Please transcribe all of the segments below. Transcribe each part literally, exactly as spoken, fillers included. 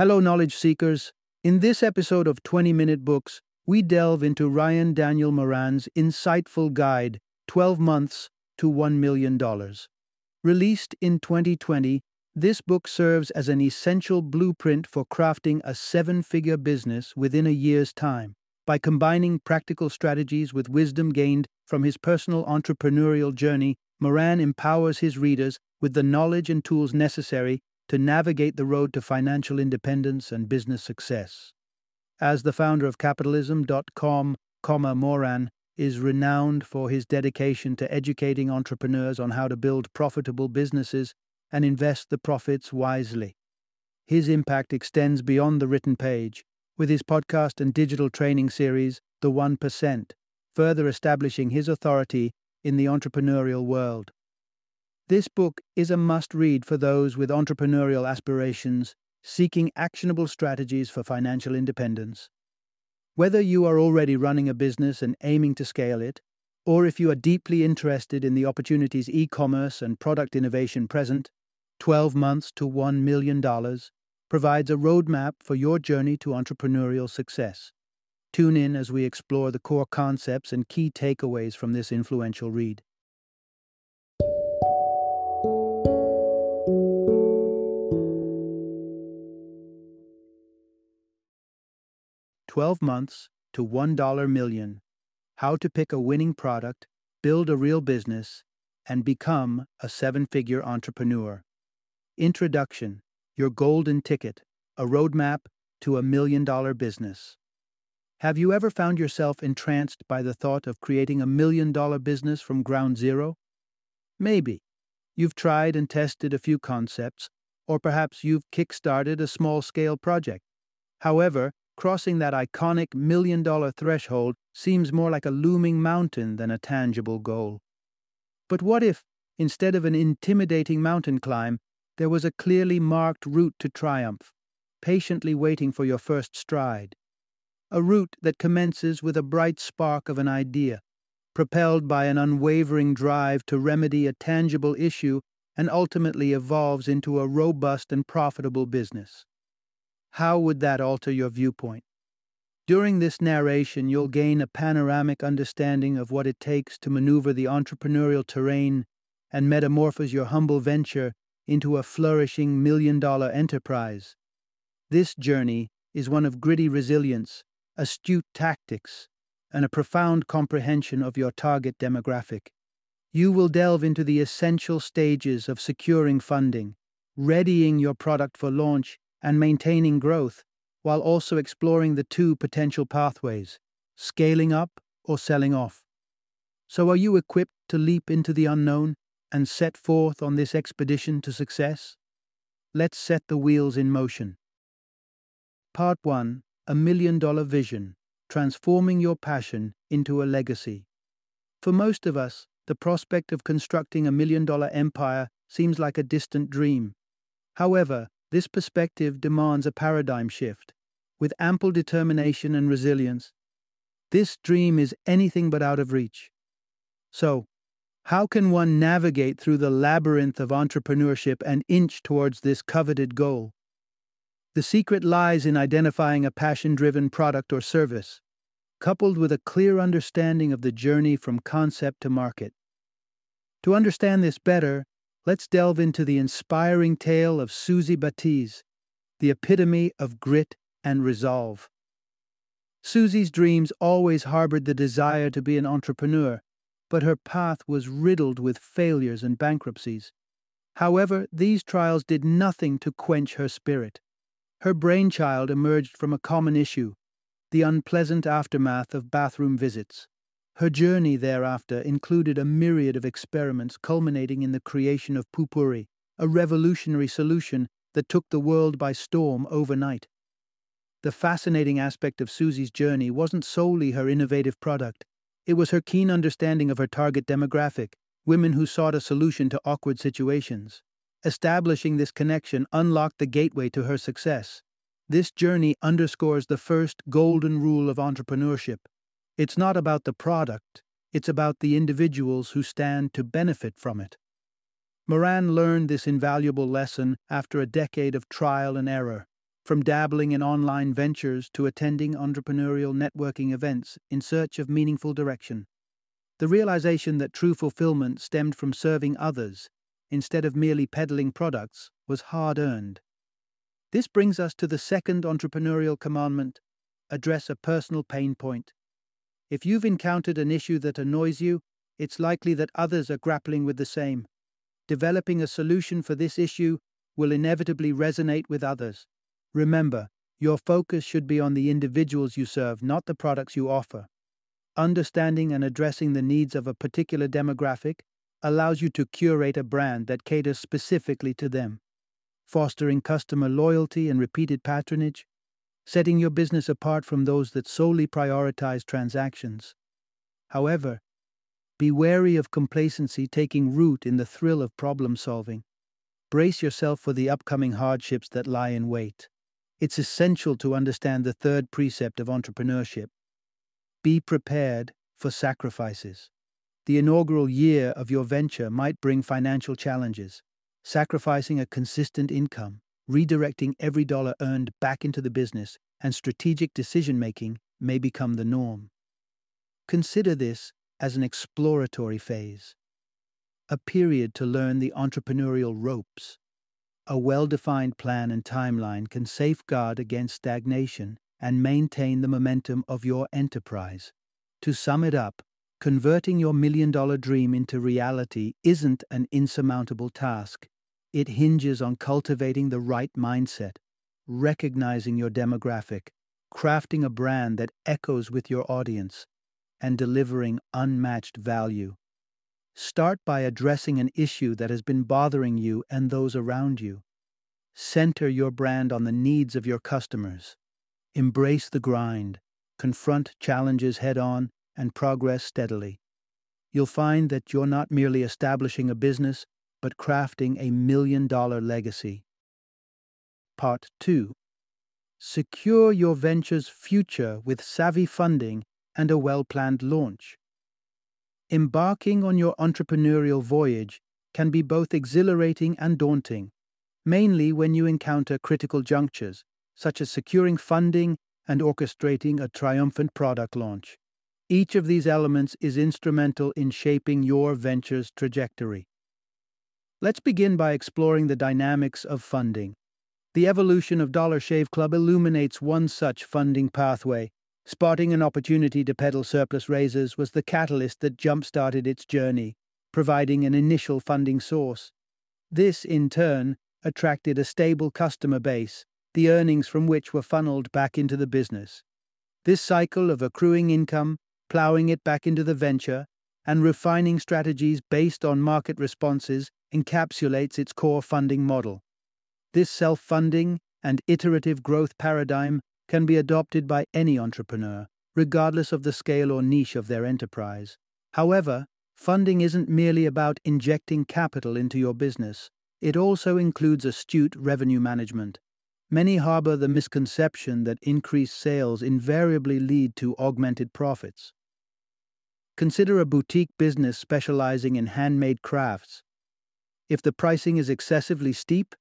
Hello, knowledge seekers. In this episode of twenty minute Books, we delve into Ryan Daniel Moran's insightful guide, twelve months to one million dollars. Released in twenty twenty, this book serves as an essential blueprint for crafting a seven-figure business within a year's time by combining practical strategies with wisdom gained from his personal entrepreneurial journey. Moran empowers his readers with the knowledge and tools necessary to navigate the road to financial independence and business success. As the founder of Capitalism dot com, Moran is renowned for his dedication to educating entrepreneurs on how to build profitable businesses and invest the profits wisely. His impact extends beyond the written page, with his podcast and digital training series, The one percent, further establishing his authority in the entrepreneurial world. This book is a must-read for those with entrepreneurial aspirations, seeking actionable strategies for financial independence. Whether you are already running a business and aiming to scale it, or if you are deeply interested in the opportunities e-commerce and product innovation present, twelve months to one million dollars provides a roadmap for your journey to entrepreneurial success. Tune in as we explore the core concepts and key takeaways from this influential read. twelve months to one million dollars, how to pick a winning product, build a real business, and become a seven-figure entrepreneur. Introduction, your golden ticket, a roadmap to a million-dollar business. Have you ever found yourself entranced by the thought of creating a million-dollar business from ground zero? Maybe. You've tried and tested a few concepts, or perhaps you've kickstarted a small-scale project. However, crossing that iconic million-dollar threshold seems more like a looming mountain than a tangible goal. But what if, instead of an intimidating mountain climb, there was a clearly marked route to triumph, patiently waiting for your first stride? A route that commences with a bright spark of an idea, propelled by an unwavering drive to remedy a tangible issue and ultimately evolves into a robust and profitable business. How would that alter your viewpoint? During this narration, you'll gain a panoramic understanding of what it takes to maneuver the entrepreneurial terrain and metamorphose your humble venture into a flourishing million-dollar enterprise. This journey is one of gritty resilience, astute tactics, and a profound comprehension of your target demographic. You will delve into the essential stages of securing funding, readying your product for launch, and maintaining growth, while also exploring the two potential pathways, scaling up or selling off. So are you equipped to leap into the unknown and set forth on this expedition to success? Let's set the wheels in motion. Part one, a million-dollar vision, transforming your passion into a legacy. For most of us, the prospect of constructing a million-dollar empire seems like a distant dream. However, this perspective demands a paradigm shift, with ample determination and resilience. This dream is anything but out of reach. So, how can one navigate through the labyrinth of entrepreneurship and inch towards this coveted goal? The secret lies in identifying a passion-driven product or service, coupled with a clear understanding of the journey from concept to market. To understand this better, let's delve into the inspiring tale of Suzy Batiz, the epitome of grit and resolve. Suzy's dreams always harbored the desire to be an entrepreneur, but her path was riddled with failures and bankruptcies. However, these trials did nothing to quench her spirit. Her brainchild emerged from a common issue, the unpleasant aftermath of bathroom visits. Her journey thereafter included a myriad of experiments culminating in the creation of Poo-Pourri, a revolutionary solution that took the world by storm overnight. The fascinating aspect of Suzy's journey wasn't solely her innovative product. It was her keen understanding of her target demographic, women who sought a solution to awkward situations. Establishing this connection unlocked the gateway to her success. This journey underscores the first golden rule of entrepreneurship. It's not about the product, it's about the individuals who stand to benefit from it. Moran learned this invaluable lesson after a decade of trial and error, From dabbling in online ventures to attending entrepreneurial networking events in search of meaningful direction. The realization that true fulfillment stemmed from serving others instead of merely peddling products was hard-earned. This brings us to the second entrepreneurial commandment: address a personal pain point. If you've encountered an issue that annoys you, it's likely that others are grappling with the same. Developing a solution for this issue will inevitably resonate with others. Remember, your focus should be on the individuals you serve, not the products you offer. Understanding and addressing the needs of a particular demographic allows you to curate a brand that caters specifically to them. Fostering customer loyalty and repeated patronage, setting your business apart from those that solely prioritize transactions. However, be wary of complacency taking root in the thrill of problem solving. Brace yourself for the upcoming hardships that lie in wait. It's essential to understand the third precept of entrepreneurship. Be prepared for sacrifices. The inaugural year of your venture might bring financial challenges. Sacrificing a consistent income, redirecting every dollar earned back into the business, and strategic decision-making may become the norm. Consider this as an exploratory phase, a period to learn the entrepreneurial ropes. A well-defined plan and timeline can safeguard against stagnation and maintain the momentum of your enterprise. To sum it up, converting your million-dollar dream into reality isn't an insurmountable task. It hinges on cultivating the right mindset, recognizing your demographic, crafting a brand that echoes with your audience, and delivering unmatched value. Start by addressing an issue that has been bothering you and those around you. Center your brand on the needs of your customers. Embrace the grind, confront challenges head-on, and progress steadily. You'll find that you're not merely establishing a business, but crafting a million-dollar legacy. Part two. Secure your venture's future with savvy funding and a well-planned launch. Embarking on your entrepreneurial voyage can be both exhilarating and daunting, mainly when you encounter critical junctures, such as securing funding and orchestrating a triumphant product launch. Each of these elements is instrumental in shaping your venture's trajectory. Let's begin by exploring the dynamics of funding. The evolution of Dollar Shave Club illuminates one such funding pathway. Spotting an opportunity to peddle surplus razors was the catalyst that jump-started its journey, providing an initial funding source. This, in turn, attracted a stable customer base, the earnings from which were funneled back into the business. This cycle of accruing income, plowing it back into the venture, and refining strategies based on market responses encapsulates its core funding model. This self-funding and iterative growth paradigm can be adopted by any entrepreneur, regardless of the scale or niche of their enterprise. However, funding isn't merely about injecting capital into your business. It also includes astute revenue management. Many harbor the misconception that increased sales invariably lead to augmented profits. Consider a boutique business specializing in handmade crafts. If the pricing is excessively steep,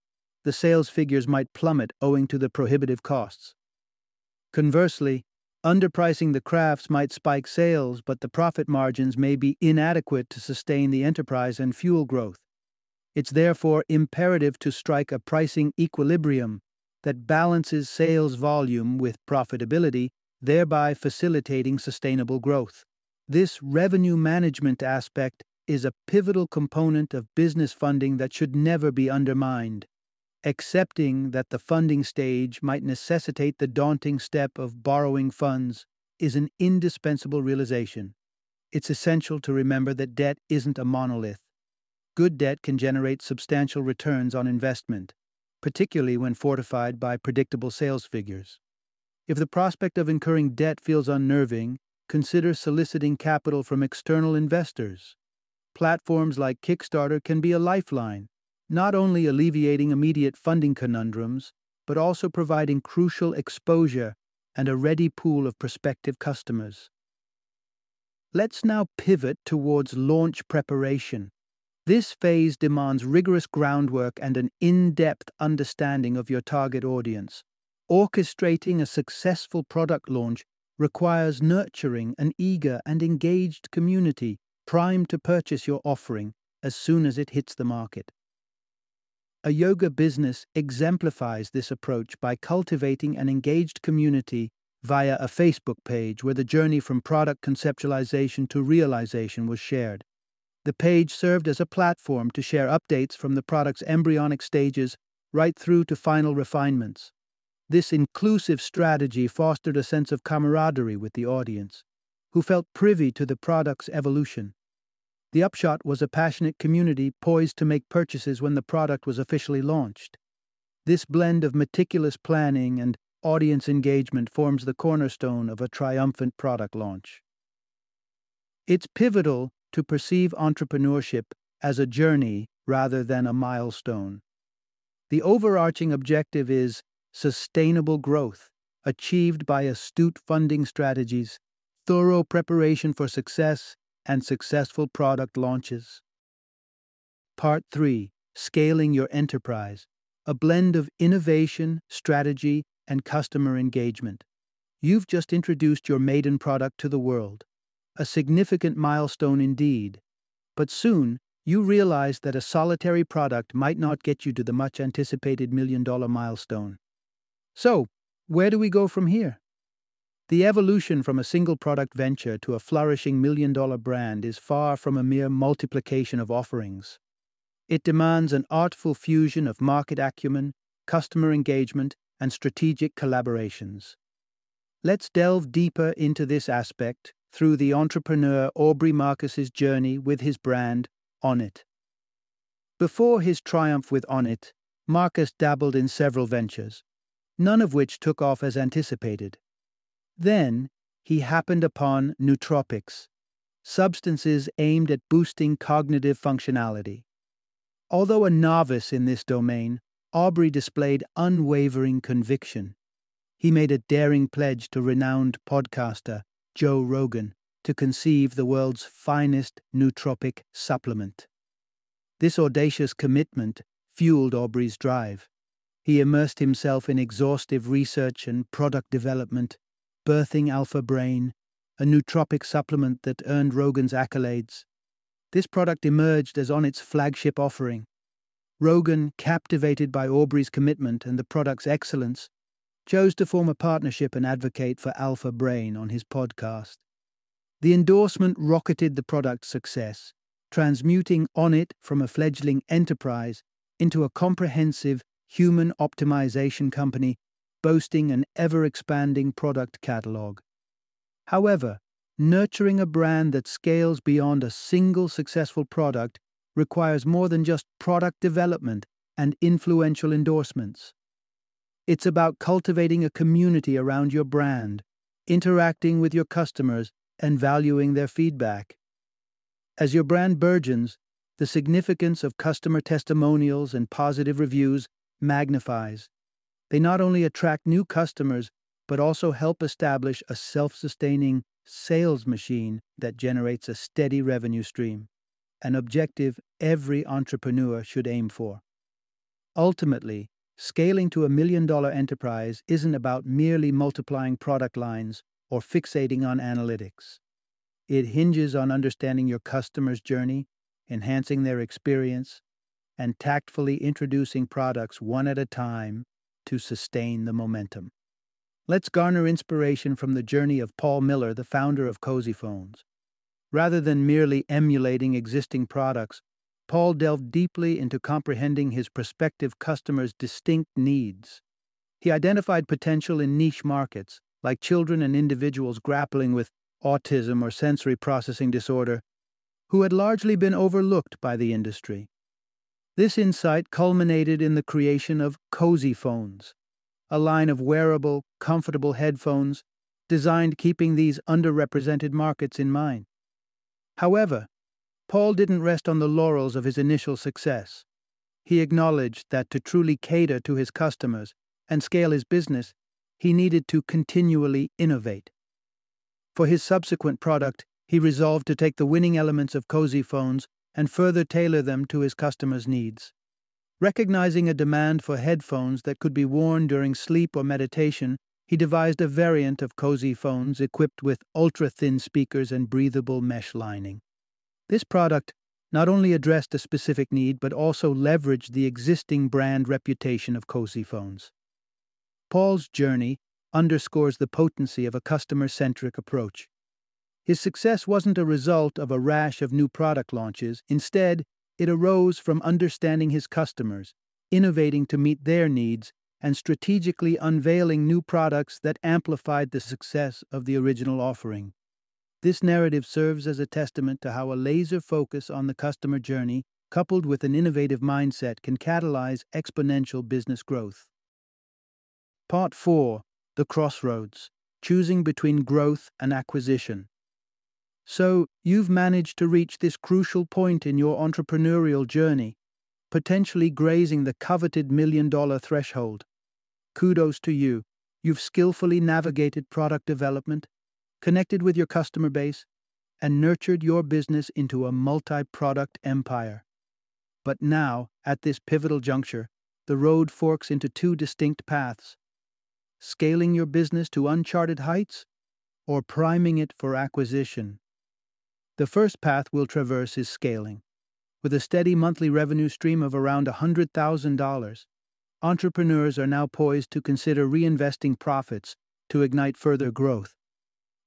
the sales figures might plummet owing to the prohibitive costs. Conversely, underpricing the crafts might spike sales, but the profit margins may be inadequate to sustain the enterprise and fuel growth. It's therefore imperative to strike a pricing equilibrium that balances sales volume with profitability, thereby facilitating sustainable growth. This revenue management aspect is a pivotal component of business funding that should never be undermined. Accepting that the funding stage might necessitate the daunting step of borrowing funds is an indispensable realization. It's essential to remember that debt isn't a monolith. Good debt can generate substantial returns on investment, particularly when fortified by predictable sales figures. If the prospect of incurring debt feels unnerving, consider soliciting capital from external investors. Platforms like Kickstarter can be a lifeline, not only alleviating immediate funding conundrums, but also providing crucial exposure and a ready pool of prospective customers. Let's now pivot towards launch preparation. This phase demands rigorous groundwork and an in-depth understanding of your target audience. Orchestrating a successful product launch requires nurturing an eager and engaged community primed to purchase your offering as soon as it hits the market. A yoga business exemplifies this approach by cultivating an engaged community via a Facebook page where the journey from product conceptualization to realization was shared. The page served as a platform to share updates from the product's embryonic stages right through to final refinements. This inclusive strategy fostered a sense of camaraderie with the audience, who felt privy to the product's evolution. The upshot was a passionate community poised to make purchases when the product was officially launched. This blend of meticulous planning and audience engagement forms the cornerstone of a triumphant product launch. It's pivotal to perceive entrepreneurship as a journey rather than a milestone. The overarching objective is sustainable growth achieved by astute funding strategies, thorough preparation for success, and successful product launches. Part three. Scaling your enterprise. A blend of innovation, strategy, and customer engagement. You've just introduced your maiden product to the world. A significant milestone indeed. But soon, you realize that a solitary product might not get you to the much-anticipated million-dollar milestone. So, where do we go from here? The evolution from a single product venture to a flourishing million-dollar brand is far from a mere multiplication of offerings. It demands an artful fusion of market acumen, customer engagement, and strategic collaborations. Let's delve deeper into this aspect through the entrepreneur Aubrey Marcus's journey with his brand, Onnit. Before his triumph with Onnit, Marcus dabbled in several ventures, none of which took off as anticipated. Then, he happened upon nootropics, substances aimed at boosting cognitive functionality. Although a novice in this domain, Aubrey displayed unwavering conviction. He made a daring pledge to renowned podcaster Joe Rogan to conceive the world's finest nootropic supplement. This audacious commitment fueled Aubrey's drive. He immersed himself in exhaustive research and product development, birthing Alpha Brain, a nootropic supplement that earned Rogan's accolades. This product emerged as Onnit's flagship offering. Rogan, captivated by Aubrey's commitment and the product's excellence, chose to form a partnership and advocate for Alpha Brain on his podcast. The endorsement rocketed the product's success, transmuting Onnit from a fledgling enterprise into a comprehensive human optimization company boasting an ever-expanding product catalog. However, nurturing a brand that scales beyond a single successful product requires more than just product development and influential endorsements. It's about cultivating a community around your brand, interacting with your customers, and valuing their feedback. As your brand burgeons, the significance of customer testimonials and positive reviews magnifies. They not only attract new customers, but also help establish a self-sustaining sales machine that generates a steady revenue stream, an objective every entrepreneur should aim for. Ultimately, scaling to a million-dollar enterprise isn't about merely multiplying product lines or fixating on analytics. It hinges on understanding your customer's journey, enhancing their experience, and tactfully introducing products one at a time to sustain the momentum. Let's garner inspiration from the journey of Paul Miller, the founder of Cozyphones. Rather than merely emulating existing products, Paul delved deeply into comprehending his prospective customers' distinct needs. He identified potential in niche markets, like children and individuals grappling with autism or sensory processing disorder, who had largely been overlooked by the industry. This insight culminated in the creation of Cozyphones, a line of wearable, comfortable headphones designed keeping these underrepresented markets in mind. However, Paul didn't rest on the laurels of his initial success. He acknowledged that to truly cater to his customers and scale his business, he needed to continually innovate. For his subsequent product, he resolved to take the winning elements of Cozyphones and further tailor them to his customers' needs. Recognizing a demand for headphones that could be worn during sleep or meditation, he devised a variant of Cozyphones equipped with ultra-thin speakers and breathable mesh lining. This product not only addressed a specific need but also leveraged the existing brand reputation of Cozyphones. Paul's journey underscores the potency of a customer-centric approach. His success wasn't a result of a rash of new product launches. Instead, it arose from understanding his customers, innovating to meet their needs, and strategically unveiling new products that amplified the success of the original offering. This narrative serves as a testament to how a laser focus on the customer journey, coupled with an innovative mindset, can catalyze exponential business growth. Part four: The Crossroads, Choosing Between Growth and Acquisition. So, you've managed to reach this crucial point in your entrepreneurial journey, potentially grazing the coveted million-dollar threshold. Kudos to you. You've skillfully navigated product development, connected with your customer base, and nurtured your business into a multi-product empire. But now, at this pivotal juncture, the road forks into two distinct paths: scaling your business to uncharted heights or priming it for acquisition. The first path we'll traverse is scaling. With a steady monthly revenue stream of around one hundred thousand dollars, entrepreneurs are now poised to consider reinvesting profits to ignite further growth.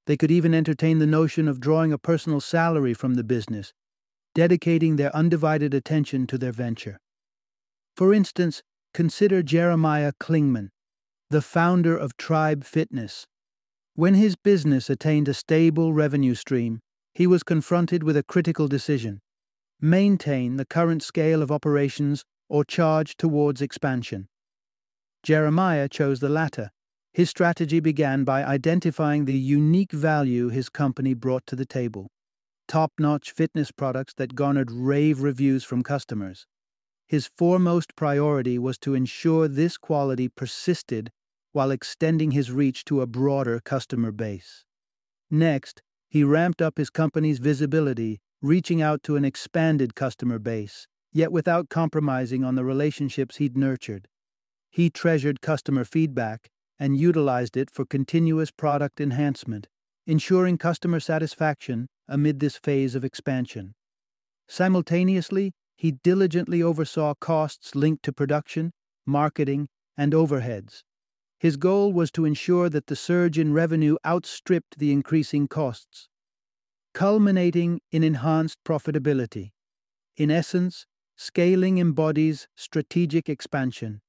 They could even entertain the notion of drawing a personal salary from the business, dedicating their undivided attention to their venture. For instance, consider Jeremiah Klingman, the founder of Tribe Fitness. When his business attained a stable revenue stream, he was confronted with a critical decision: maintain the current scale of operations or charge towards expansion. Jeremiah chose the latter. His strategy began by identifying the unique value his company brought to the table: top-notch fitness products that garnered rave reviews from customers. His foremost priority was to ensure this quality persisted while extending his reach to a broader customer base. Next, he ramped up his company's visibility, reaching out to an expanded customer base, yet without compromising on the relationships he'd nurtured. He treasured customer feedback and utilized it for continuous product enhancement, ensuring customer satisfaction amid this phase of expansion. Simultaneously, he diligently oversaw costs linked to production, marketing, and overheads. His goal was to ensure that the surge in revenue outstripped the increasing costs, culminating in enhanced profitability. In essence, scaling embodies strategic expansion,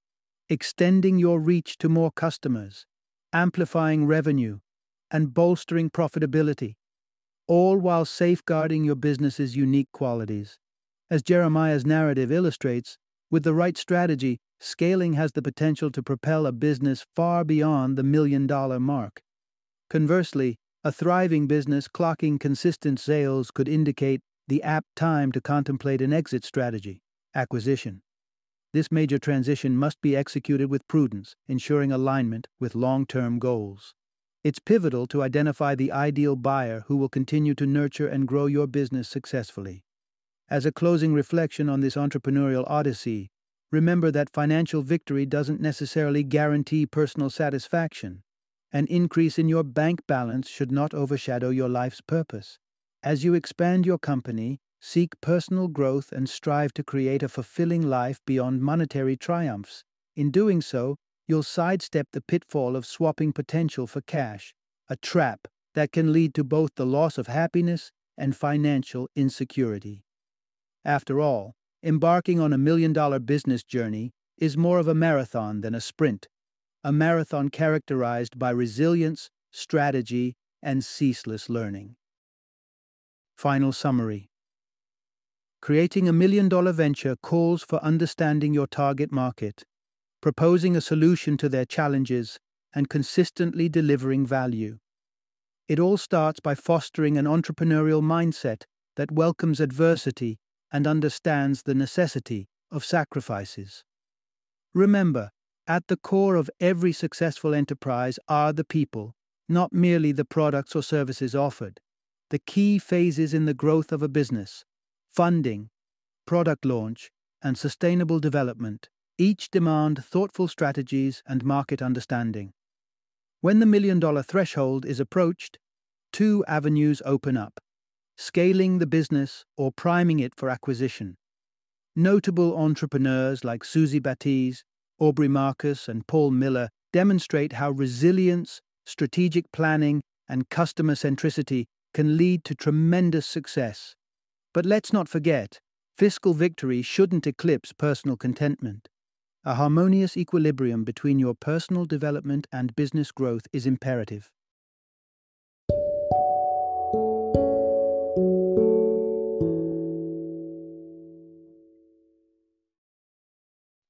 extending your reach to more customers, amplifying revenue, and bolstering profitability, all while safeguarding your business's unique qualities. As Jeremiah's narrative illustrates, with the right strategy, scaling has the potential to propel a business far beyond the million-dollar mark. Conversely, a thriving business clocking consistent sales could indicate the apt time to contemplate an exit strategy: acquisition. This major transition must be executed with prudence, ensuring alignment with long-term goals. It's pivotal to identify the ideal buyer who will continue to nurture and grow your business successfully. As a closing reflection on this entrepreneurial odyssey, remember that financial victory doesn't necessarily guarantee personal satisfaction. An increase in your bank balance should not overshadow your life's purpose. As you expand your company, seek personal growth and strive to create a fulfilling life beyond monetary triumphs. In doing so, you'll sidestep the pitfall of swapping potential for cash, a trap that can lead to both the loss of happiness and financial insecurity. After all, embarking on a million-dollar business journey is more of a marathon than a sprint, a marathon characterized by resilience, strategy, and ceaseless learning. Final summary. Creating a million-dollar venture calls for understanding your target market, proposing a solution to their challenges, and consistently delivering value. It all starts by fostering an entrepreneurial mindset that welcomes adversity and understands the necessity of sacrifices. Remember, at the core of every successful enterprise are the people, not merely the products or services offered. The key phases in the growth of a business: funding, product launch, and sustainable development, each demand thoughtful strategies and market understanding. When the million-dollar threshold is approached, two avenues open up: scaling the business or priming it for acquisition. Notable entrepreneurs like Suzy Batiz, Aubrey Marcus, and Paul Miller demonstrate how resilience, strategic planning, and customer centricity can lead to tremendous success. But let's not forget, fiscal victory shouldn't eclipse personal contentment. A harmonious equilibrium between your personal development and business growth is imperative.